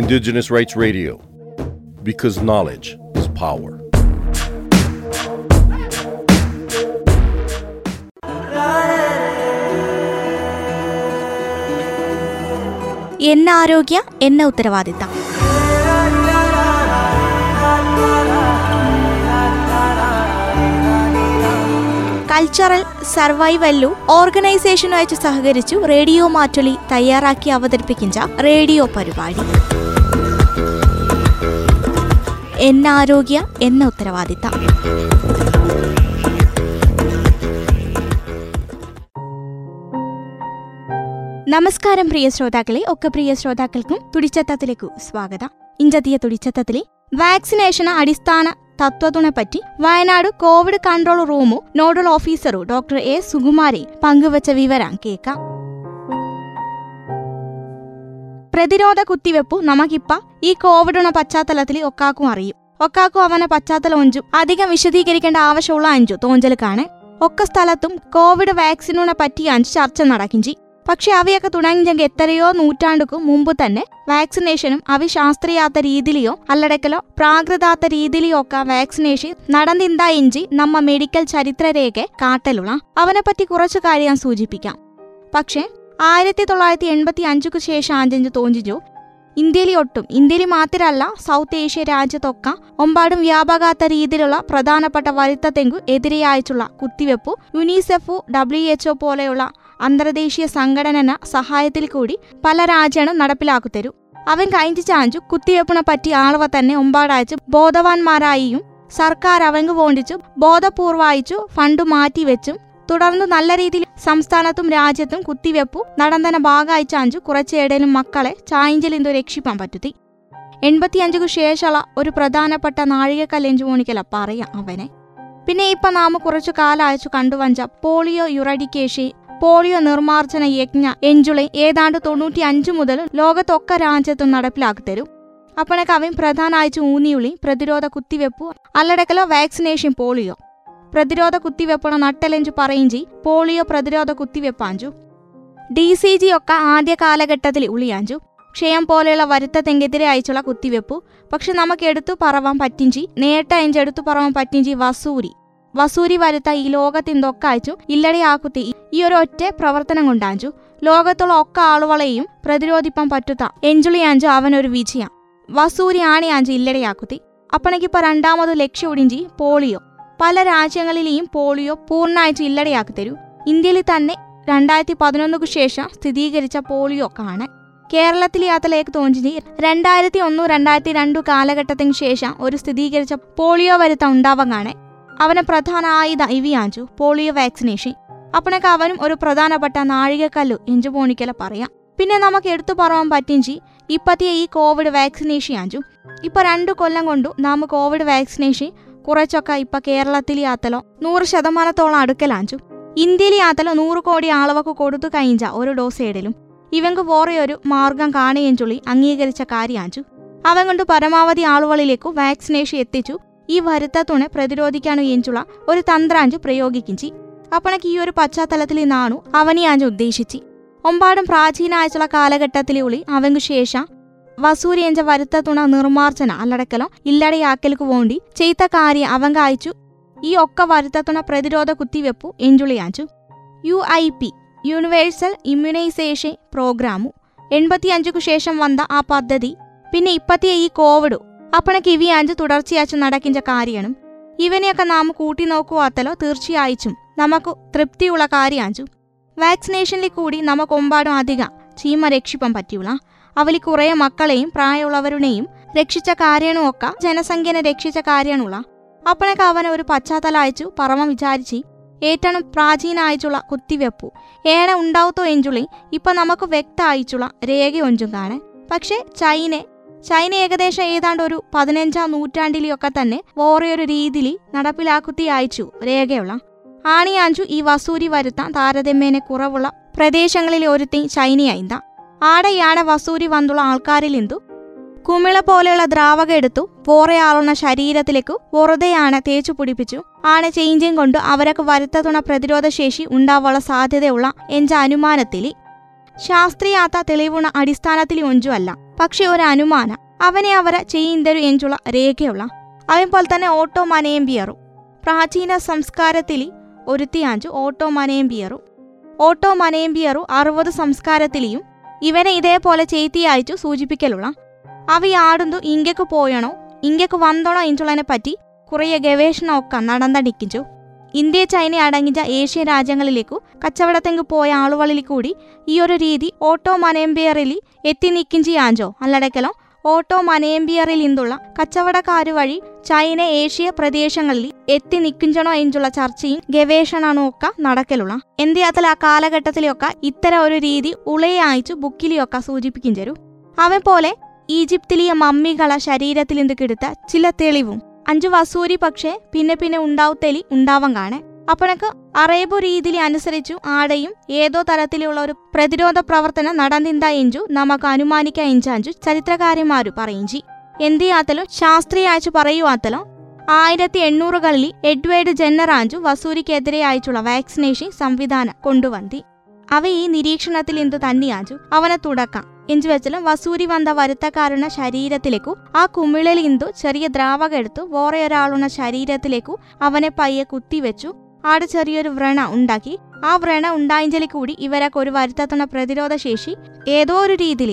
Indigenous Rights Radio, because knowledge is power. എന്ന ആരോഗ്യ എന്ന ഉത്തരവാദിത്തം. കൾച്ചറൽ സർവൈവല്ലു ഓർഗനൈസേഷനുമായി സഹകരിച്ചു റേഡിയോ മാറ്റൊളി തയ്യാറാക്കി അവതരിപ്പിക്കുന്ന റേഡിയോ പരിപാടി എന്ന ആരോഗ്യ എന്ന ഉത്തരവാദിത്തം. നമസ്കാരം പ്രിയ ശ്രോതാക്കളെ, ഒക്കെ പ്രിയ ശ്രോതാക്കൾക്കും തുടിച്ചത്തത്തിലേക്കു സ്വാഗതം. ഇഞ്ചത്തിയ തുടിച്ചത്തത്തിലെ വാക്സിനേഷൻ അടിസ്ഥാന തത്വത്തിനെപ്പറ്റി Wayanad Covid control room nodal officer doctor A സുകുമാരെ പങ്കുവച്ച വിവരം കേൾക്കാം. പ്രതിരോധ കുത്തിവെപ്പു നമുക്കിപ്പ ഈ കോവിഡ് പശ്ചാത്തലത്തിൽ ഒക്കാക്കും അറിയും. ഒക്കാക്കും അവനെ പശ്ചാത്തലം ഒഞ്ചും അധികം വിശദീകരിക്കേണ്ട ആവശ്യമുള്ള അഞ്ചു തോഞ്ചലുക്കാണ്. ഒക്കെ സ്ഥലത്തും കോവിഡ് വാക്സിനെ പറ്റി അഞ്ച് ചർച്ച നടക്കും ചെയ്യും. പക്ഷെ അവയൊക്കെ തുടങ്ങിയെങ്കിൽ എത്രയോ നൂറ്റാണ്ടുക്കു മുമ്പ് തന്നെ വാക്സിനേഷനും അവ ശാസ്ത്രീയാത്ത രീതിയിലെയോ അല്ലടക്കലോ പ്രാകൃതാത്ത രീതിയിലെയോ ഒക്കെ വാക്സിനേഷൻ നടന്നിന്താ എഞ്ചി നമ്മ മെഡിക്കൽ ചരിത്രരേഖ കാട്ടലുള്ള അവനെപ്പറ്റി കുറച്ചു കാര്യം സൂചിപ്പിക്കാം. പക്ഷേ 1985 ശേഷം ആഞ്ചെഞ്ച് തോന്നിച്ചു ഇന്ത്യയിൽ മാത്രമല്ല സൗത്ത് ഏഷ്യ രാജ്യത്തൊക്കെ ഒമ്പാടും വ്യാപകാത്ത രീതിയിലുള്ള പ്രധാനപ്പെട്ട വരുത്തത്തെങ്കു എതിരെയായിട്ടുള്ള കുത്തിവെപ്പു യുനിസെഫ്, WHO പോലെയുള്ള അന്തർദേശീയ സംഘടന സഹായത്തിൽ കൂടി പല രാജ്യങ്ങളും നടപ്പിലാക്കിത്തരും. അവൻ കഴിഞ്ഞ ചാഞ്ചു കുത്തിവെപ്പിനെ പറ്റി ആളുവ തന്നെ ഒമ്പാടായച്ചു ബോധവാന്മാരായും സർക്കാർ അവങ്ക് വേണ്ടിച്ചു ബോധപൂർവ്വയിച്ചു ഫണ്ട് മാറ്റിവെച്ചും തുടർന്ന് നല്ല രീതിയിൽ സംസ്ഥാനത്തും രാജ്യത്തും കുത്തിവെപ്പു നടന്തന ഭാഗായിച്ചാഞ്ചു കുറച്ചേടേലും മക്കളെ ചായഞ്ചലിന്തു രക്ഷിപ്പാൻ പറ്റുത്തി. 85 ശേഷമുള്ള ഒരു പ്രധാനപ്പെട്ട നാഴികക്കല്ലെഞ്ചു മോണിക്കല പറയാം അവനെ. പിന്നെ ഇപ്പൊ നാം കുറച്ചു കാലയച്ചു കണ്ടുവഞ്ച പോളിയോ യുറഡിക്കേഷൻ, പോളിയോ നിർമാർജന യജ്ഞ എഞ്ചുളെ ഏതാണ്ട് 95 മുതൽ ലോകത്തൊക്കെ രാജ്യത്തും നടപ്പിലാക്കി തരും. അപ്പോഴൊക്കെ അവൻ പ്രധാനമായിച്ചു ഊന്നിയുള്ളി പ്രതിരോധ കുത്തിവെപ്പു അല്ലടക്കലോ വാക്സിനേഷൻ പോളിയോ. പ്രതിരോധ കുത്തിവെപ്പുണ നട്ടലെഞ്ചു പറയും ചെയ് പോളിയോ പ്രതിരോധ കുത്തിവെപ്പാഞ്ചു. DCG ഒക്കെ ആദ്യ കാലഘട്ടത്തിൽ ഉളിയാഞ്ചു ക്ഷയം പോലെയുള്ള വരുത്തത്തെങ്കെതിരെ അയച്ചുള്ള കുത്തിവെപ്പു. പക്ഷെ നമുക്ക് എടുത്തു പറവാൻ പറ്റിഞ്ചി നേട്ട എഞ്ചെടുത്തു പറവാൻ പറ്റിഞ്ചി വസൂരി വരുത്ത ഈ ലോകത്തിന്തൊക്കെ അയച്ചു ഇല്ലടയാക്കുത്തി ഈ ഒരൊറ്റ പ്രവർത്തനം കൊണ്ടാഞ്ചു ലോകത്തുള്ള ഒക്കെ ആളുകളെയും പ്രതിരോധിപ്പാൻ പറ്റുത്ത എഞ്ചുളിയാഞ്ചു അവനൊരു വിജയം. വസൂരി ആണിയാഞ്ചു ഇല്ലടയാക്കുത്തി. അപ്പണക്കിപ്പോ രണ്ടാമത് ലക്ഷ്യം ഒടിഞ്ചി പോളിയോ. പല രാജ്യങ്ങളിലെയും പോളിയോ പൂർണ്ണായിട്ട് ഇല്ലടയാക്കി തരൂ. ഇന്ത്യയിൽ തന്നെ 2011 ശേഷം സ്ഥിരീകരിച്ച പോളിയോ കാണാൻ കേരളത്തിലെ യാത്രയിലേക്ക് തോന്നി 2001-2002 കാലഘട്ടത്തിന് ശേഷം ഒരു സ്ഥിരീകരിച്ച പോളിയോ വരുത്ത ഉണ്ടാവാൻ കാണേ. അവനെ പ്രധാന ആയുധ ഇവിയാഞ്ചു പോളിയോ വാക്സിനേഷൻ. അപ്പണൊക്കെ അവനും ഒരു പ്രധാനപ്പെട്ട നാഴികക്കല്ലു എഞ്ചു പോണിക്കല പറയാം. പിന്നെ നമുക്ക് എടുത്തു പറയാൻ പറ്റിഞ്ചി ഇപ്പത്തെ ഈ കോവിഡ് വാക്സിനേഷൻ ആഞ്ചു. ഇപ്പൊ 2 കൊല്ലം കൊണ്ടു നാം കോവിഡ് വാക്സിനേഷൻ കുറച്ചൊക്കെ ഇപ്പൊ കേരളത്തിൽ യാത്തലോ 100% അടുക്കലാഞ്ചു. ഇന്ത്യയിൽ യാത്തലോ 100 കോടി ആളവക്ക് കൊടുത്തു കഴിഞ്ഞ ഒരു ഡോസ് ഏടലും ഇവങ്ക് വേറെ ഒരു മാർഗം കാണുകയും ചൊല്ലി അംഗീകരിച്ച കാര്യാഞ്ചു. അവൻ കൊണ്ട് പരമാവധി ആളുകളിലേക്കു വാക്സിനേഷൻ എത്തിച്ചു. ഈ വരുത്തത്തുണെ പ്രതിരോധിക്കാനു എഞ്ചുള്ള ഒരു തന്ത്രാഞ്ചു പ്രയോഗിക്കിഞ്ചി. അപ്പണക്ക് ഈ ഒരു പശ്ചാത്തലത്തിൽ നാണു അവനിയാഞ്ചു ഉദ്ദേശിച്ചു. ഒമ്പാടും പ്രാചീനായച്ചുള്ള കാലഘട്ടത്തിലെ ഉള്ളി അവങ്കു ശേഷം വസൂരിയഞ്ച വരുത്തത്തുണ നിർമാർജന അല്ലടക്കലോ ഇല്ലടയാക്കൽക്കു വേണ്ടി ചെയ്ത കാര്യം അവങ്ക അയച്ചു. ഈ ഒക്കെ വരുത്തത്തുണ പ്രതിരോധ കുത്തിവെപ്പു എഞ്ചുളിയാഞ്ചു. UIP യൂണിവേഴ്സൽ ഇമ്മ്യൂണൈസേഷൻ പ്രോഗ്രാമു 85 ശേഷം വന്ന ആ പദ്ധതി. പിന്നെ ഇപ്പത്തെ ഈ കോവിഡു അപ്പണക്ക് ഇവിയാഞ്ചു തുടർച്ചയാച്ചു നടക്കിഞ്ച കാര്യമാണ്. ഇവനെയൊക്കെ നാം കൂട്ടി നോക്കുവാത്തലോ തീർച്ചയായും നമുക്ക് തൃപ്തിയുള്ള കാര്യാഞ്ചു. വാക്സിനേഷനിൽ കൂടി നമുക്ക് ഒമ്പാടും അധികം ചീമ രക്ഷിപ്പാൻ പറ്റിയുള്ള അവലി കുറേ മക്കളെയും പ്രായമുള്ളവരുടെയും രക്ഷിച്ച കാര്യണു ഒക്കെ ജനസംഖ്യനെ രക്ഷിച്ച കാര്യണുള്ള. അപ്പണൊക്കെ അവനെ ഒരു പശ്ചാത്തലം അയച്ചു പറമ വിചാരിച്ച് ഏറ്റവും പ്രാചീനായിട്ടുള്ള കുത്തിവെപ്പു ഏണ ഉണ്ടാവത്തോ എഞ്ചുള്ളി ഇപ്പൊ നമുക്ക് വ്യക്തമായിട്ടുള്ള രേഖ ഒഞ്ചും കാണേ. പക്ഷെ ചൈന ഏകദേശം ഏതാണ്ട് ഒരു 15-ാം നൂറ്റാണ്ടിലൊക്കെ തന്നെ വേറെയൊരു രീതിയിൽ നടപ്പിലാക്കുത്തി അയച്ചു രേഖയുള്ള ആണിയാഞ്ചു. ഈ വസൂരി വരുത്താൻ താരതമ്യേന കുറവുള്ള പ്രദേശങ്ങളിൽ ഒരുത്തി ചൈനയായിന്താ ആടെയാടെ വസൂരി വന്നുള്ള ആൾക്കാരിൽ ഇന്തു കുമിള പോലെയുള്ള ദ്രാവകം എടുത്തു വേറെ ആളുന്ന ശരീരത്തിലേക്കു വെറുതെയാണ് തേച്ചു പിടിപ്പിച്ചു ആണ് ചേഞ്ചും കൊണ്ട് അവരൊക്കെ വരുത്തത്തുണ പ്രതിരോധശേഷി ഉണ്ടാവാനുള്ള സാധ്യതയുള്ള എഞ്ച അനുമാനത്തിൽ ശാസ്ത്രീയാത്ത തെളിവുണ അടിസ്ഥാനത്തിൽ ഒഞ്ചു അല്ല, പക്ഷെ ഒരു അനുമാന അവനെ അവരെ ചെയ്തരു എഞ്ചുള്ള രേഖയുള്ള അതേപോലെ തന്നെ ഓട്ടോമാനയും ബിയറും. പ്രാചീന സംസ്കാരത്തിൽ 105 ഓട്ടോമാനയും ബിയറും. ഓട്ടോമാനയും ബിയറും 60 സംസ്കാരത്തിലെയും ഇവനെ ഇതേപോലെ ചെയ്ത്തിയയച്ചു സൂചിപ്പിക്കലുള്ള അവയാടുന്നു ഇങ്ങക്ക് പോയണോ ഇങ്ങക്ക് വന്നോണോ എഞ്ചുള്ളതിനെ പറ്റി കുറേ ഗവേഷണമൊക്കെ നടന്നടിക്കിച്ചു. ഇന്ത്യ, ചൈന അടങ്ങിച്ച ഏഷ്യൻ രാജ്യങ്ങളിലേക്കു കച്ചവടത്തെങ്ക് പോയ ആളുകളിൽ കൂടി ഈ ഒരു രീതി ഓട്ടോ മനേമ്പിയറിൽ എത്തി നിൽക്കും ചെയ്യാഞ്ചോ അല്ലടക്കലോ ഓട്ടോ മനേമ്പിയറിൽ നിന്നുള്ള കച്ചവടക്കാർ വഴി ചൈന ഏഷ്യ പ്രദേശങ്ങളിൽ എത്തി നിൽക്കിഞ്ചണോ എന്നുള്ള ചർച്ചയും ഗവേഷണവും ഒക്കെ നടക്കലുള്ള എന്തിയാത്തൽ ആ കാലഘട്ടത്തിലൊക്കെ ഇത്തരം ഒരു രീതി ഉളയയച്ചു ബുക്കിലെയൊക്കെ സൂചിപ്പിക്കും തരൂ. അവെപ്പോലെ ഈജിപ്തിലെ മമ്മികളെ ശരീരത്തിൽ നിന്ന് കിടുത്ത ചില തെളിവും 5 വസൂരി പക്ഷേ പിന്നെ പിന്നെ ഉണ്ടാവത്തലി ഉണ്ടാവാൻ കാണേ. അപ്പോഴൊക്കെ അറേബു രീതി അനുസരിച്ചു ആടെയും ഏതോ തരത്തിലുള്ള ഒരു പ്രതിരോധ പ്രവർത്തനം നടന്നിന്താ എഞ്ചു നമുക്ക് അനുമാനിക്കാൻ എഞ്ചാഞ്ചു ചരിത്രകാരന്മാർ പറയിഞ്ചി. എന്തിയാത്തലോ ശാസ്ത്രീയ അയച്ചു പറയുവാത്തലോ 1800s എഡ്വേർഡ് ജെന്നർ ആഞ്ചു വസൂരിക്കെതിരെ അയച്ചുള്ള വാക്സിനേഷൻ സംവിധാനം കൊണ്ടുവന്തി. അവ ഈ നിരീക്ഷണത്തിൽ എന്തു തന്നെയാഞ്ചു അവനെ തുടക്കാം എഞ്ചു വെച്ചാലും വസൂരി വന്ന വരുത്തക്കാരുടെ ശരീരത്തിലേക്കു ആ കുമിളിൽ ഇന്തു ചെറിയ ദ്രാവകം എടുത്തു വേറെയൊരാളുടെ ശരീരത്തിലേക്കു അവനെ പയ്യെ കുത്തിവെച്ചു. ആടെ ചെറിയൊരു വ്രണ ഉണ്ടാക്കി. ആ വ്രണ ഉണ്ടായെങ്കിൽ കൂടി ഇവരൊക്കെ ഒരു വരുത്തത്തുന്ന പ്രതിരോധ ശേഷി ഏതോ ഒരു രീതിയിൽ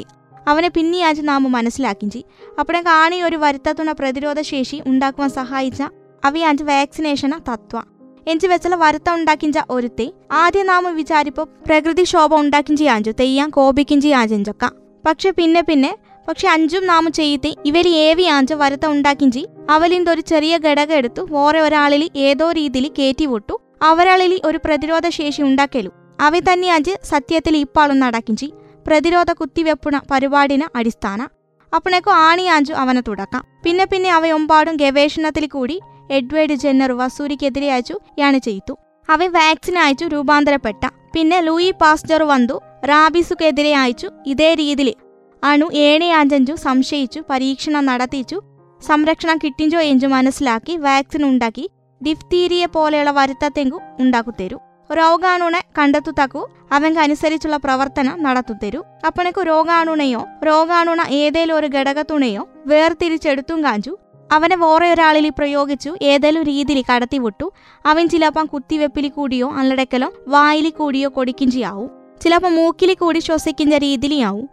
അവനെ പിന്നെയാച്ച് നാമ മനസ്സിലാക്കി. അപ്പോഴെ കാണി ഒരു വരുത്തത്തുന്ന പ്രതിരോധ ശേഷി ഉണ്ടാക്കുവാൻ സഹായിച്ച അവയാഞ്ച് വാക്സിനേഷന തത്വം എഞ്ചു വെച്ചാൽ വരുത്തം ഉണ്ടാക്കിഞ്ച ഒരുത്തെ ആദ്യം നാമ വിചാരിപ്പോ പ്രകൃതിക്ഷോഭം ഉണ്ടാക്കിഞ്ചിയാഞ്ചു തെയ്യാൻ കോപിക്കിഞ്ചിയാഞ്ചൊക്കെ. പക്ഷെ പിന്നെ പിന്നെ പക്ഷെ 5 നാമ ചെയ്യത്തെ ഇവർ ഏവി ആഞ്ചു വരുത്തം ഉണ്ടാക്കിഞ്ചി അവലിന്തൊരു ചെറിയ ഘടകം എടുത്തു വേറെ ഒരാളിൽ ഏതോ രീതിയിൽ കയറ്റി വിട്ടു അവരാളിൽ ഒരു പ്രതിരോധ ശേഷി ഉണ്ടാക്കലു. അവ തന്നെ ആഞ്ച് സത്യത്തിൽ ഇപ്പാളും നടക്കിഞ്ചി പ്രതിരോധ കുത്തിവെപ്പുണ പരിപാടിന അടിസ്ഥാന. അപ്പണേക്കോ ആണിയാഞ്ചു അവനെ തുടക്കാം. പിന്നെ പിന്നെ അവയൊമ്പാടും ഗവേഷണത്തിൽ കൂടി എഡ്വേർഡ് ജെന്നർ വസൂരിക്കെതിരെ അയച്ചു യാണ് ചെയ്തു. അവ വാക്സിൻ അയച്ചു രൂപാന്തരപ്പെട്ട. പിന്നെ ലൂയി പാസ്റ്റർ വന്നു റാബീസുക്കെതിരെ അയച്ചു ഇതേ രീതിയിൽ അണു 7 സംശയിച്ചു പരീക്ഷണം നടത്തിച്ചു സംരക്ഷണം കിട്ടിഞ്ചോ എഞ്ചു മനസ്സിലാക്കി വാക്സിൻ ഉണ്ടാക്കി. ഡിഫ്തീരിയെ പോലെയുള്ള വരുത്തത്തെങ്കു ഉണ്ടാക്കുത്തരൂ. രോഗാണുണെ കണ്ടെത്തുത്തക്കു അവങ്ക് അനുസരിച്ചുള്ള പ്രവർത്തനം നടത്തുത്തരൂ. അപ്പണക്കു രോഗാണുണയോ രോഗാണുണ ഏതേലും ഒരു ഘടകത്തുണയോ വേർതിരിച്ചെടുത്തും കാഞ്ചു അവനെ വേറെ ഒരാളിൽ പ്രയോഗിച്ചു ഏതെങ്കിലും രീതിയിൽ കടത്തിവിട്ടു. അവൻ ചിലപ്പം കുത്തിവെപ്പിൽ കൂടിയോ അല്ലടക്കലോ വായിൽ കൂടിയോ കൊടിക്കിഞ്ചിയാവും. ചിലപ്പോൾ മൂക്കിൽ കൂടി ശ്വസിക്കുന്ന രീതിയിലാവും.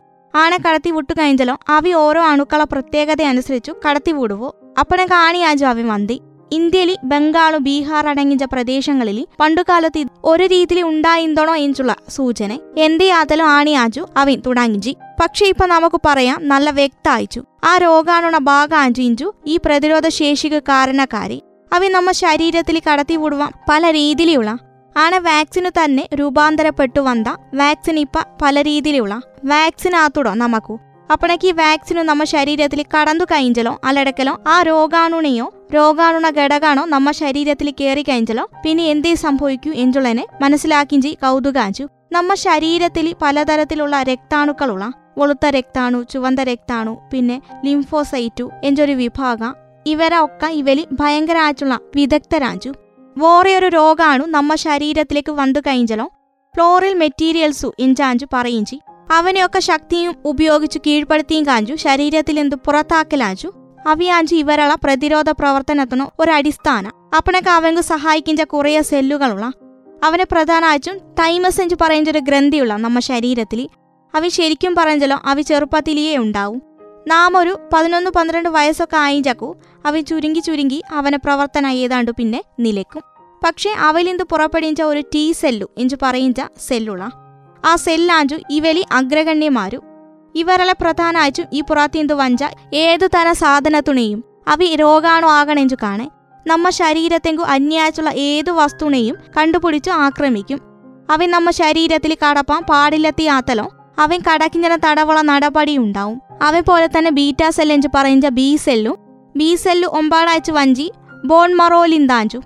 ആണെ കടത്തി വിട്ടു കഴിഞ്ഞാലോ അവ ഓരോ അണുക്കളെ പ്രത്യേകത അനുസരിച്ചു കടത്തി വിടുവോ. അപ്പനെ കാണിയാഞ്ചു അവൻ വന്തി. ഇന്ത്യയിൽ ബംഗാളും ബീഹാർ അടങ്ങിയ പ്രദേശങ്ങളിൽ പണ്ടുകാലത്ത് ഒരു രീതിയിൽ ഉണ്ടായിന്തോണോ എന്നുള്ള സൂചന എന്തിയാത്തലോ ആണിയാഞ്ചു അവൻ തുടങ്ങിഞ്ചി. പക്ഷെ ഇപ്പൊ നമുക്ക് പറയാം നല്ല വ്യക്തയച്ചു ആ രോഗാണുണ ഭാഗാഞ്ചിഞ്ചു ഈ പ്രതിരോധ ശേഷിക്ക് കാരണക്കാരി. അവ നമ്മ ശരീരത്തിൽ കടത്തി വിടുവാൻ പല രീതിയിലുള്ള ആണ് വാക്സിന് തന്നെ രൂപാന്തരപ്പെട്ടു വന്ന വാക്സിൻ ഇപ്പൊ പല രീതിയിലുള്ള വാക്സിൻ ആത്തുടോ നമുക്ക്. അപ്പോഴേക്ക് ഈ വാക്സിന് നമ്മ ശരീരത്തിൽ കടന്നു കഴിഞ്ഞാലോ അല്ലടക്കലോ ആ രോഗാണുണയോ രോഗാണുണ ഘടകാണോ നമ്മ ശരീരത്തിൽ കയറി കഴിഞ്ഞാലോ പിന്നെ എന്തേ സംഭവിക്കൂ എഞ്ചുള്ളനെ മനസ്സിലാക്കിഞ്ചി കൗതുകാഞ്ചു. നമ്മ ശരീരത്തിൽ പലതരത്തിലുള്ള രക്താണുക്കളുള്ള വെളുത്ത രക്താണു ചുവന്ന രക്താണു പിന്നെ ലിംഫോസൈറ്റു എഞ്ചൊരു വിഭാഗം ഇവരെ ഒക്കെ ഇവര് ഭയങ്കരമായിട്ടുള്ള വിദഗ്ധരാഞ്ചു. വേറെയൊരു രോഗാണു നമ്മ ശരീരത്തിലേക്ക് വന്നു കഴിഞ്ഞാലോ ഫ്ലോറൽ മെറ്റീരിയൽസു എഞ്ചാഞ്ചു പറയിഞ്ചി അവനെയൊക്കെ ശക്തിയും ഉപയോഗിച്ചു കീഴ്പ്പെടുത്തിയും കാഞ്ചു ശരീരത്തിൽ എന്ത് പുറത്താക്കലാഞ്ചു അവയാഞ്ചു ഇവരുള്ള പ്രതിരോധ പ്രവർത്തനത്തിന് ഒരടിസ്ഥാന. അപ്പണൊക്കെ അവങ്ക് സഹായിക്കുന്ന കുറേ സെല്ലുകളുള്ള അവനെ പ്രധാനമായിട്ടും തൈമസ് എഞ്ചു പറയുന്ന ഒരു ഗ്രന്ഥിയുള്ള നമ്മ ശരീരത്തിൽ അവ ശരിക്കും പറഞ്ഞാലോ അവ ചെറുപ്പത്തിലേ ഉണ്ടാവും. നാം ഒരു 11-12 വയസ്സൊക്കെ ആയിഞ്ചക്കൂ അവ ചുരുങ്ങി ചുരുങ്ങി അവനെ പ്രവർത്തനം ഏതാണ്ട് പിന്നെ നിലക്കും. പക്ഷേ അവലിന്ത് പുറപ്പെടുന്ന ഒരു ടി സെല്ലു എഞ്ചു പറയുന്ന സെല്ലുള്ള ആ സെല്ലാഞ്ചു ഇവലി അഗ്രഗണ്യമാരും. ഇവരുടെ പ്രധാനമായിട്ടും ഈ പുറത്തിന്തു വഞ്ച ഏതു തര സാധനത്തുണയും അവ രോഗാണു ആകണെഞ്ചു കാണേ നമ്മ ശരീരത്തെങ്കു അന്യായച്ചുള്ള ഏതു വസ്തുണയും കണ്ടുപിടിച്ചു ആക്രമിക്കും. അവ നമ്മ ശരീരത്തിൽ കടപ്പാൻ പാടില്ലെത്തിയാത്തലോ അവൻ കടക്കിഞ്ഞിനെ തടവുള്ള നടപടിയുണ്ടാവും. അവെപ്പോലെ തന്നെ ബീറ്റ സെല്ല് എഞ്ചു പറയുന്ന ബി സെല്ലു ഒമ്പാടായച്ചു വഞ്ചി ബോൺ മറോലിന്താഞ്ചു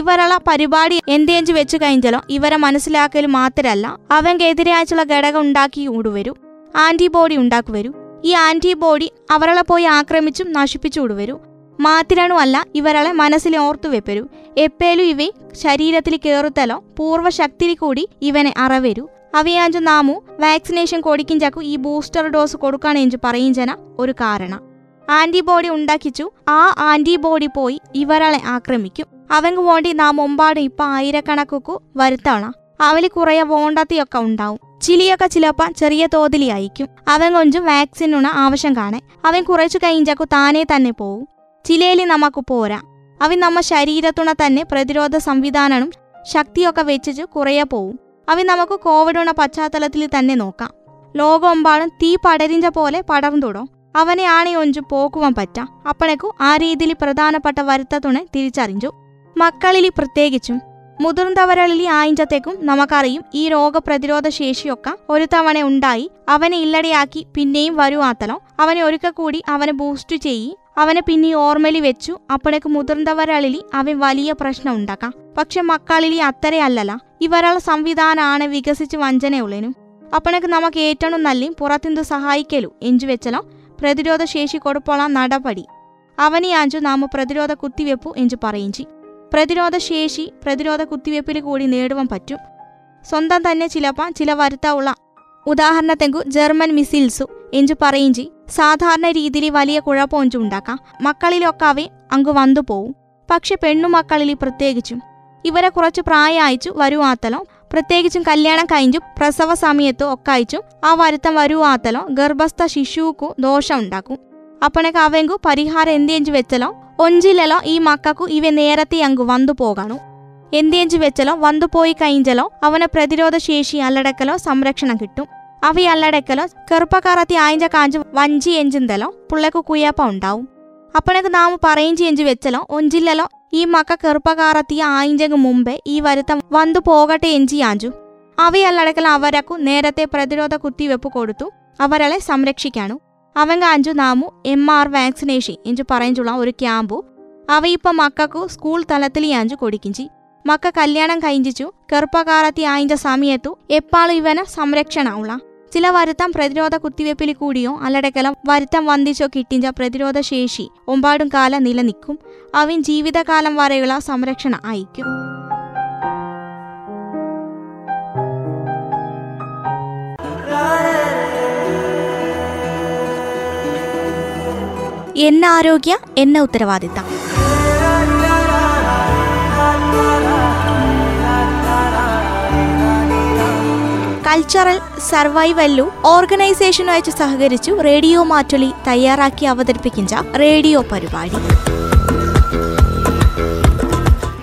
ഇവരുള്ള പരിപാടി എന്തെഞ്ചു വെച്ചു കഴിഞ്ഞാലോ ഇവരെ മനസ്സിലാക്കൽ മാത്രമല്ല അവൻക്കെതിരായിട്ടുള്ള ഘടകം ഉണ്ടാക്കി ഊടുവരും ആന്റിബോഡി ഉണ്ടാക്കുവരും. ഈ ആന്റിബോഡി അവരളെ പോയി ആക്രമിച്ചും നശിപ്പിച്ചു ഊടുവരും മാത്രമല്ല ഇവരളെ മനസ്സിൽ ഓർത്തു വെപ്പരും. എപ്പേലും ഇവ ശരീരത്തിൽ കയറുത്തലോ പൂർവ്വശക്തിയിൽ കൂടി ഇവനെ അറവരൂ. అవియాంజు నాము వ్యాక్సినేషన్ కొడికించకు ఈ బూస్టర్ డోసు కొడుకనేంచు പറయించన ഒരു കാരണം. ആൻറ്റിബോഡി ഉണ്ടാക്കിച്ചു, ആ ആൻറ്റിബോഡി പോയി ഇവരാളെ ആക്രമിക്കും. അവങ്ക് വേണ്ടി നാം ഒമ്പാടും ഇപ്പം ആയിരക്കണക്കു വരുത്തണം. അവൽ കുറേ വോണ്ടത്തിയൊക്കെ ഉണ്ടാവും. ചിലിയൊക്കെ ചിലപ്പോൾ ചെറിയ തോതിലി അയക്കും. അവൻ കൊഞ്ചും വാക്സിനുള്ള ആവശ്യം കാണേ. അവൻ കുറച്ചു കഴിഞ്ഞാക്കു താനേ തന്നെ പോവും. ചിലയിൽ നമുക്ക് പോരാ. അവൻ നമ്മ ശരീരത്തുണ തന്നെ പ്രതിരോധ സംവിധാനവും ശക്തിയൊക്കെ വെച്ചു കുറേ പോവും. അവൻ നമുക്ക് കോവിഡുണ പശ്ചാത്തലത്തിൽ തന്നെ നോക്കാം. ലോകമെമ്പാടും തീ പടരിഞ്ച പോലെ പടർന്നുടോ. അവനെ ആണെ ഒഞ്ചു പോകുവാൻ പറ്റാം. അപ്പണക്കു ആ രീതിയിൽ പ്രധാനപ്പെട്ട വരുത്തത്തുണെ തിരിച്ചറിഞ്ഞു. മക്കളിൽ പ്രത്യേകിച്ചും മുതിർന്നവരളി ആയിഞ്ചത്തേക്കും നമുക്കറിയും ഈ രോഗപ്രതിരോധ ശേഷിയൊക്കെ ഒരു തവണ ഉണ്ടായി അവനെ ഇല്ലടയാക്കി പിന്നെയും വരുവാത്തലോ അവനെ ഒരിക്കൽ കൂടി അവനെ ബൂസ്റ്റ് ചെയ്യി അവനെ പിന്നെ ഓർമ്മലി വെച്ചു. അപ്പണക്ക് മുതിർന്നവരളിൽ അവൻ വലിയ പ്രശ്നം ഉണ്ടാക്കാം. പക്ഷെ മക്കളിൽ അത്തരയല്ല. ഇവരുടെ സംവിധാനമാണ് വികസിച്ച് വഞ്ചനയുള്ളനും. അപ്പണക്ക് നമുക്ക് ഏറ്റവും നല്ലയും പുറത്തിന്തു സഹായിക്കലു എഞ്ചുവെച്ചലോ പ്രതിരോധ ശേഷി കൊടുപ്പുള്ള നടപടി അവനെയാഞ്ചു നാമ പ്രതിരോധ കുത്തിവെപ്പു എഞ്ചു പറയിഞ്ചി. പ്രതിരോധ ശേഷി പ്രതിരോധ കുത്തിവെപ്പിൽ കൂടി നേടുവാൻ പറ്റും. സ്വന്തം തന്നെ ചിലപ്പോൾ ചില വരുത്താവുള്ള ഉദാഹരണത്തെങ്കു ജർമ്മൻ മിസിൽസു എഞ്ചു പറയിഞ്ചി സാധാരണ രീതിയിൽ വലിയ കുഴപ്പമൊഞ്ചു ഉണ്ടാക്കാം. മക്കളിലൊക്കെ അവ അങ്ങ് വന്നു പോവും. പക്ഷെ പെണ്ണുമക്കളിൽ പ്രത്യേകിച്ചും ഇവരെ കുറച്ച് പ്രായം അയച്ചു വരുവാത്തലോ പ്രത്യേകിച്ചും കല്യാണം കഴിഞ്ഞു പ്രസവ സമയത്ത് ഒക്കെ അയച്ചും ആ വരുത്തം വരുവാത്തലോ ഗർഭസ്ഥ ശിശുക്കു ദോഷം ഉണ്ടാക്കും. അപ്പണക്ക് അവങ്കു പരിഹാരം എന്തെഞ്ചു വെച്ചലോ ഒഞ്ചിലോ ഈ മക്കൾക്കു ഇവ നേരത്തെ അങ്ങ് വന്നു പോകണു. എന്തെഞ്ചു വെച്ചലോ വന്നു പോയി കഴിഞ്ഞലോ അവനെ പ്രതിരോധ ശേഷി അല്ലടക്കലോ സംരക്ഷണം കിട്ടും. അവ അല്ലടക്കലോ കെറുപ്പക്കാരത്തി ആയിഞ്ച കാഞ്ചു വഞ്ചി എഞ്ചിന്തലോ പുള്ളക്കു കുയപ്പ ഉണ്ടാവും. അപ്പണക്ക് നാം പറയിഞ്ചി എഞ്ചു വെച്ചലോ ഒഞ്ചിലോ ഈ മക്ക കെറുപ്പക്കാരത്തിയ ആയിഞ്ചങ്ങ് മുമ്പേ ഈ വരുത്തം വന്നു പോകട്ടെ എഞ്ചിയാഞ്ചു. അവയല്ലടക്കൽ അവരക്കു നേരത്തെ പ്രതിരോധ കുത്തിവെപ്പ് കൊടുത്തു അവരളെ സംരക്ഷിക്കാണു. അവങ്ക അഞ്ചു നാമു MR വാക്സിനേഷൻ എഞ്ചു പറയുള്ള ഒരു ക്യാമ്പു അവയിപ്പം മക്കൾക്കു സ്കൂൾ തലത്തിൽ അഞ്ചു കൊടുക്കിഞ്ചി. മക്ക കല്യാണം കഴിഞ്ഞിച്ചു കെറുപ്പക്കാരത്തി ആയിഞ്ച സമയത്തു എപ്പാളും ഇവനെ സംരക്ഷണമുള്ള ചില വരുത്തം പ്രതിരോധ കുത്തിവെപ്പിൽ കൂടിയോ അല്ലടക്കലം വരുത്തം വന്ദിച്ചോ കിട്ടിഞ്ച പ്രതിരോധ ശേഷി ഒമ്പാടും കാലം നിലനിൽക്കും. അവൻ ജീവിതകാലം വരെയുള്ള സംരക്ഷണം അയക്കും. എന്ന ആരോഗ്യ എന്ന ഉത്തരവാദിത്തം. കൾച്ചറൽ സർവൈവല്ലു ഓർഗനൈസേഷനുമായി സഹകരിച്ചു റേഡിയോ മാറ്റൊലി തയ്യാറാക്കി അവതരിപ്പിക്കുന്ന റേഡിയോ പരിപാടി